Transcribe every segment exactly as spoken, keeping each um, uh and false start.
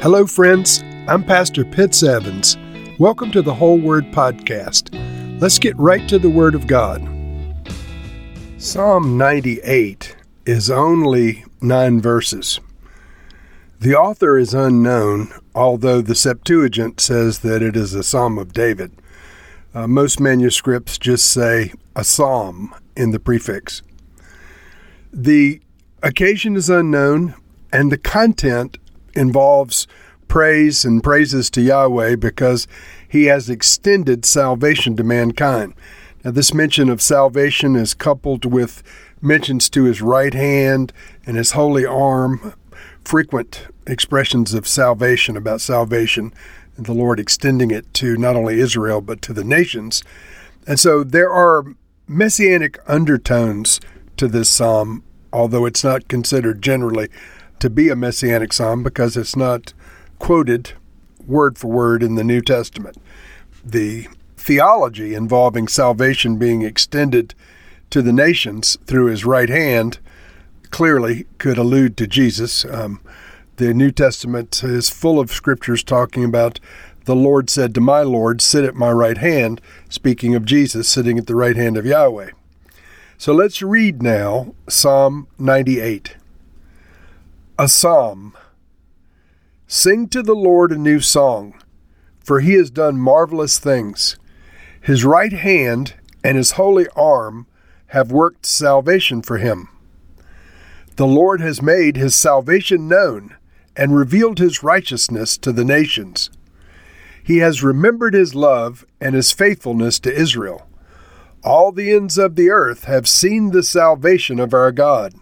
Hello, friends. I'm Pastor Pitts Evans. Welcome to the Whole Word Podcast. Let's get right to the Word of God. Psalm ninety-eight is only nine verses. The author is unknown, although the Septuagint says that it is a Psalm of David. Uh, most manuscripts just say a psalm in the prefix. The occasion is unknown, and the content involves praise and praises to Yahweh because he has extended salvation to mankind. Now, this mention of salvation is coupled with mentions to his right hand and his holy arm, frequent expressions of salvation, about salvation, and the Lord extending it to not only Israel, but to the nations. And so there are messianic undertones to this psalm, although it's not considered generally to be a messianic psalm because it's not quoted word for word in the New Testament. The theology involving salvation being extended to the nations through his right hand clearly could allude to Jesus. Um, the New Testament is full of scriptures talking about the Lord said to my Lord, sit at my right hand, speaking of Jesus sitting at the right hand of Yahweh. So let's read now Psalm ninety-eight. A psalm. Sing to the Lord a new song, for he has done marvelous things. His right hand and his holy arm have worked salvation for him. The Lord has made his salvation known and revealed his righteousness to the nations. He has remembered his love and his faithfulness to Israel. All the ends of the earth have seen the salvation of our God.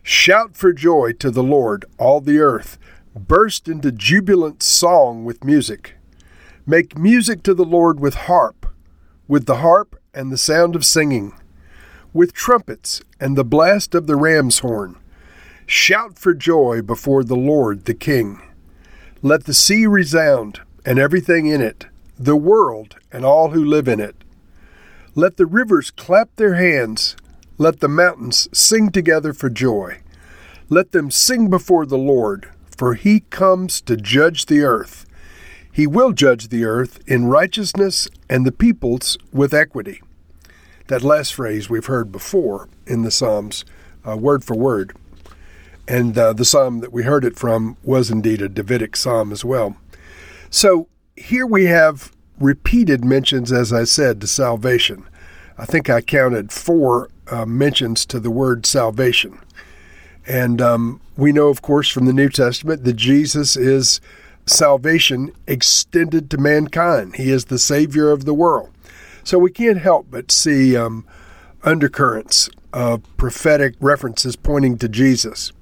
Shout for joy to the Lord, all the earth. Burst into jubilant song with music. Make music to the Lord with harp, with the harp and the sound of singing, with trumpets and the blast of the ram's horn. Shout for joy before the Lord, the King. Let the sea resound and everything in it, the world and all who live in it. Let the rivers clap their hands. Let the mountains sing together for joy. Let them sing before the Lord, for he comes to judge the earth. He will judge the earth in righteousness and the peoples with equity. That last phrase we've heard before in the Psalms, uh, word for word. And uh, the psalm that we heard it from was indeed a Davidic psalm as well. So here we have repeated mentions, as I said, to salvation. I think I counted four Uh, mentions to the word salvation. And um, we know, of course, from the New Testament that Jesus is salvation extended to mankind. He is the Savior of the world. So we can't help but see um, undercurrents of prophetic references pointing to Jesus.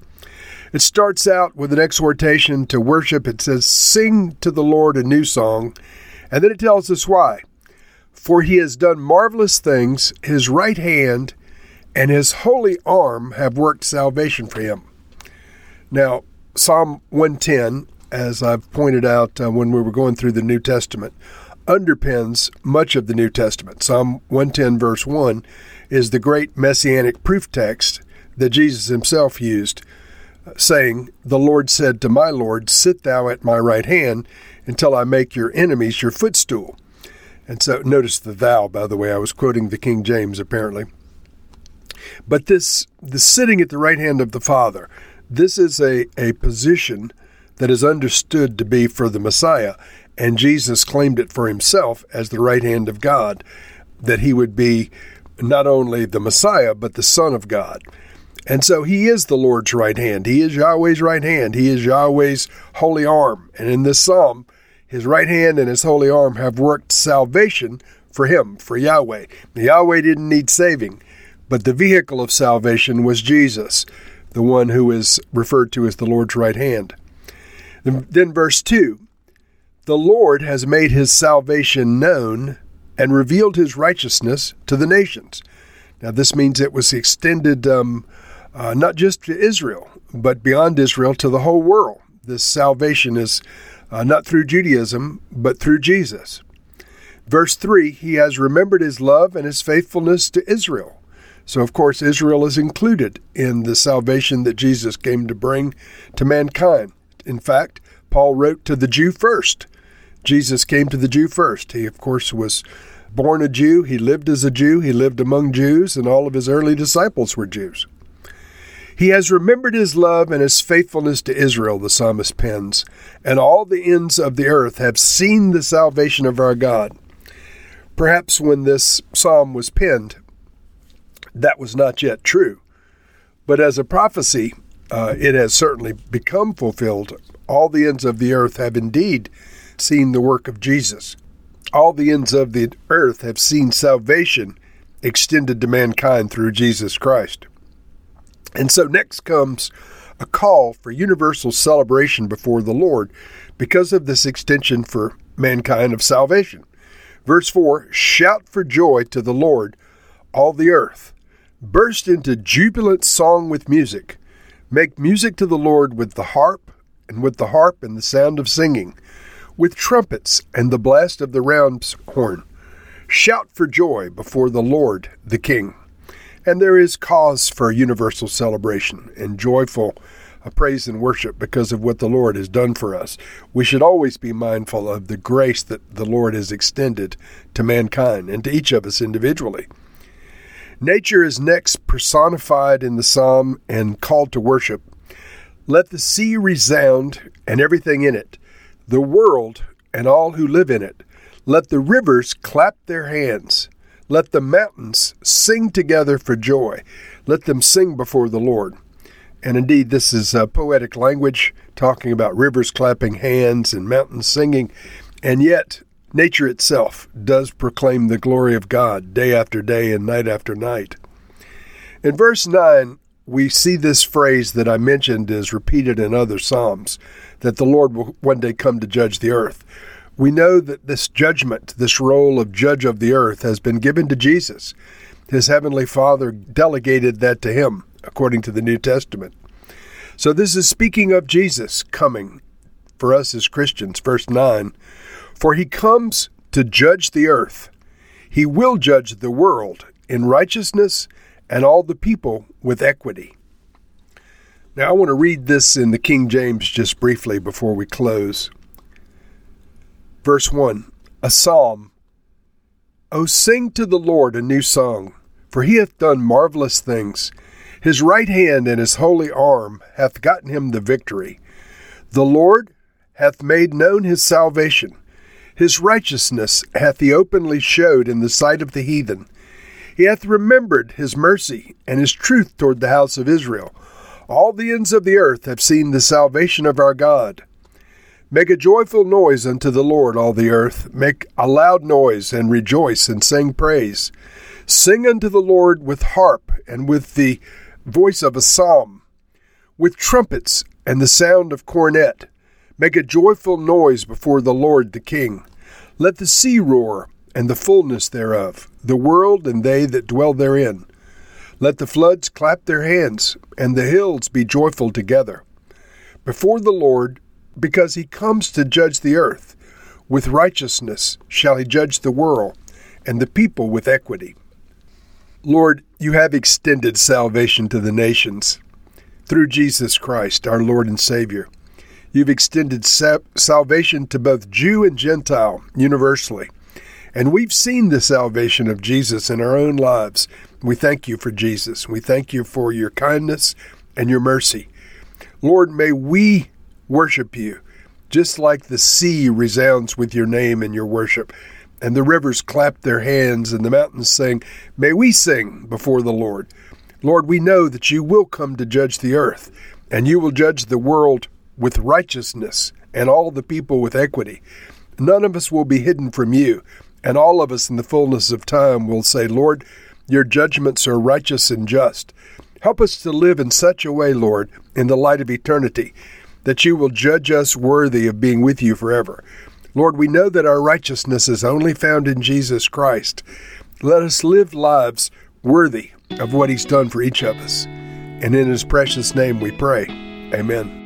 It starts out with an exhortation to worship. It says, sing to the Lord a new song. And then it tells us why. For he has done marvelous things, his right hand and his holy arm have worked salvation for him. Now, Psalm one ten, as I've pointed out uh, when we were going through the New Testament, underpins much of the New Testament. Psalm one ten, verse one, is the great messianic proof text that Jesus himself used, saying, the Lord said to my Lord, sit thou at my right hand until I make your enemies your footstool. And so, notice the thou, by the way. I was quoting the King James, apparently. But this, the sitting at the right hand of the Father, this is a, a position that is understood to be for the Messiah, and Jesus claimed it for himself as the right hand of God, that he would be not only the Messiah, but the Son of God. And so he is the Lord's right hand. He is Yahweh's right hand. He is Yahweh's holy arm. And in this psalm, his right hand and his holy arm have worked salvation for him, for Yahweh. Yahweh didn't need saving. But the vehicle of salvation was Jesus, the one who is referred to as the Lord's right hand. Then verse two, the Lord has made his salvation known and revealed his righteousness to the nations. Now, this means it was extended um, uh, not just to Israel, but beyond Israel to the whole world. This salvation is uh, not through Judaism, but through Jesus. Verse three, he has remembered his love and his faithfulness to Israel. So, of course, Israel is included in the salvation that Jesus came to bring to mankind. In fact, Paul wrote to the Jew first. Jesus came to the Jew first. He, of course, was born a Jew. He lived as a Jew. He lived among Jews, and all of his early disciples were Jews. He has remembered his love and his faithfulness to Israel, the psalmist pens, and all the ends of the earth have seen the salvation of our God. Perhaps when this psalm was penned, that was not yet true. But as a prophecy, uh, it has certainly become fulfilled. All the ends of the earth have indeed seen the work of Jesus. All the ends of the earth have seen salvation extended to mankind through Jesus Christ. And so next comes a call for universal celebration before the Lord because of this extension for mankind of salvation. Verse four, shout for joy to the Lord, all the earth. Burst into jubilant song with music. Make music to the Lord with the harp, and with the harp and the sound of singing, with trumpets and the blast of the ram's horn. Shout for joy before the Lord, the King. And there is cause for universal celebration and joyful praise and worship because of what the Lord has done for us. We should always be mindful of the grace that the Lord has extended to mankind and to each of us individually. Nature is next personified in the psalm and called to worship. Let the sea resound and everything in it, the world and all who live in it. Let the rivers clap their hands. Let the mountains sing together for joy. Let them sing before the Lord. And indeed, this is a poetic language, talking about rivers clapping hands and mountains singing. And yet, nature itself does proclaim the glory of God day after day and night after night. In verse nine, we see this phrase that I mentioned is repeated in other psalms, that the Lord will one day come to judge the earth. We know that this judgment, this role of judge of the earth, has been given to Jesus. His heavenly Father delegated that to him, according to the New Testament. So this is speaking of Jesus coming for us as Christians, verse nine. For he comes to judge the earth. He will judge the world in righteousness and all the people with equity. Now I want to read this in the King James just briefly before we close. Verse one, a psalm. O sing to the Lord a new song, for he hath done marvelous things. His right hand and his holy arm hath gotten him the victory. The Lord hath made known his salvation. His righteousness hath he openly showed in the sight of the heathen. He hath remembered his mercy and his truth toward the house of Israel. All the ends of the earth have seen the salvation of our God. Make a joyful noise unto the Lord, all the earth. Make a loud noise, and rejoice, and sing praise. Sing unto the Lord with harp, and with the voice of a psalm, with trumpets, and the sound of cornet. Make a joyful noise before the Lord the King. Let the sea roar, and the fullness thereof, the world and they that dwell therein. Let the floods clap their hands, and the hills be joyful together. Before the Lord, because he comes to judge the earth. With righteousness shall he judge the world, and the people with equity. Lord, you have extended salvation to the nations through Jesus Christ, our Lord and Savior. You've extended salvation to both Jew and Gentile universally. And we've seen the salvation of Jesus in our own lives. We thank you for Jesus. We thank you for your kindness and your mercy. Lord, may we worship you, just like the sea resounds with your name and your worship, and the rivers clap their hands and the mountains sing. May we sing before the Lord. Lord, we know that you will come to judge the earth, and you will judge the world with righteousness and all the people with equity. None of us will be hidden from you, and all of us in the fullness of time will say, Lord, your judgments are righteous and just. Help us to live in such a way, Lord, in the light of eternity, that you will judge us worthy of being with you forever. Lord, we know that our righteousness is only found in Jesus Christ. Let us live lives worthy of what he's done for each of us. And in his precious name we pray. Amen.